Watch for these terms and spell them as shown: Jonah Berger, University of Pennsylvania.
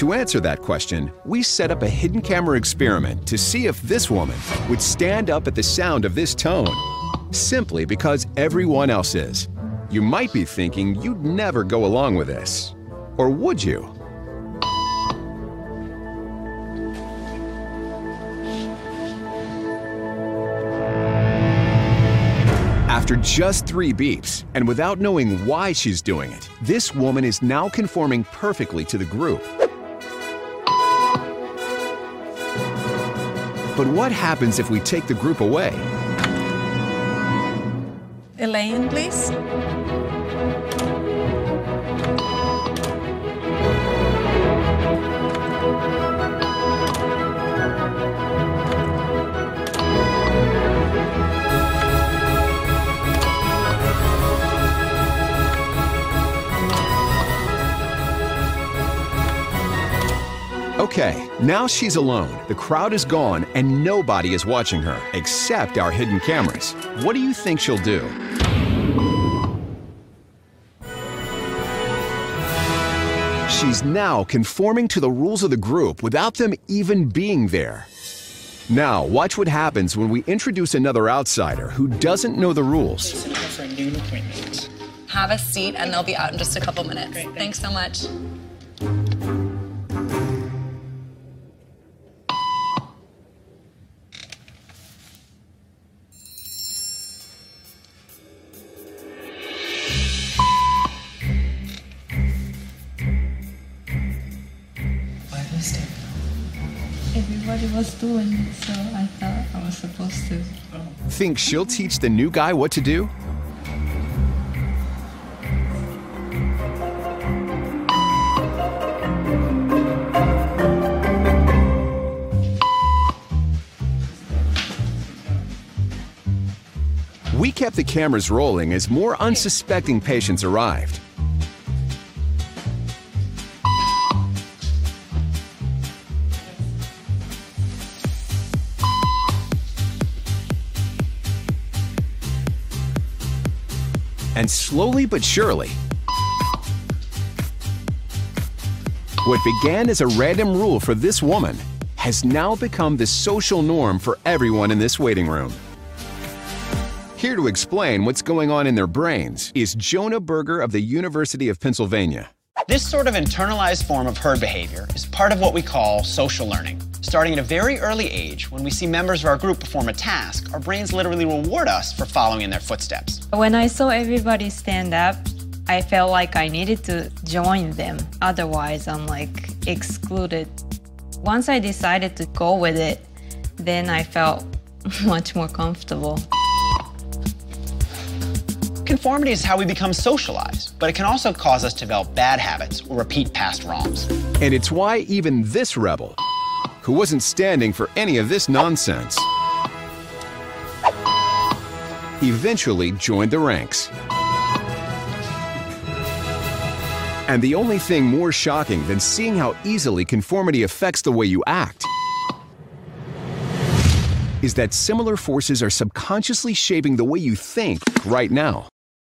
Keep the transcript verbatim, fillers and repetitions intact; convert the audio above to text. To answer that question, we set up a hidden camera experiment to see if this woman would stand up at the sound of this tone, simply because everyone else is. You might be thinking you'd never go along with this. Or would you? After just three beeps, and without knowing why she's doing it, this woman is now conforming perfectly to the group. But what happens if we take the group away? Elaine, please. Okay, now she's alone, the crowd is gone, and nobody is watching her, except our hidden cameras. What do you think she'll do? She's now conforming to the rules of the group without them even being there. Now, watch what happens when we introduce another outsider who doesn't know the rules. Have a seat, and they'll be out in just a couple minutes. Great, thanks. Thanks so much. Everybody was doing it, so I thought I was supposed to. Think she'll teach the new guy what to do? We kept the cameras rolling as more unsuspecting patients arrived. And slowly but surely, what began as a random rule for this woman has now become the social norm for everyone in this waiting room. Here to explain what's going on in their brains is Jonah Berger of the University of Pennsylvania. This sort of internalized form of herd behavior is part of what we call social learning. Starting at a very early age, when we see members of our group perform a task, our brains literally reward us for following in their footsteps. When I saw everybody stand up, I felt like I needed to join them. Otherwise, I'm like excluded. Once I decided to go with it, then I felt much more comfortable. Conformity is how we become socialized, but it can also cause us to develop bad habits or repeat past wrongs. And it's why even this rebel, who wasn't standing for any of this nonsense, eventually joined the ranks. And the only thing more shocking than seeing how easily conformity affects the way you act is that similar forces are subconsciously shaping the way you think right now.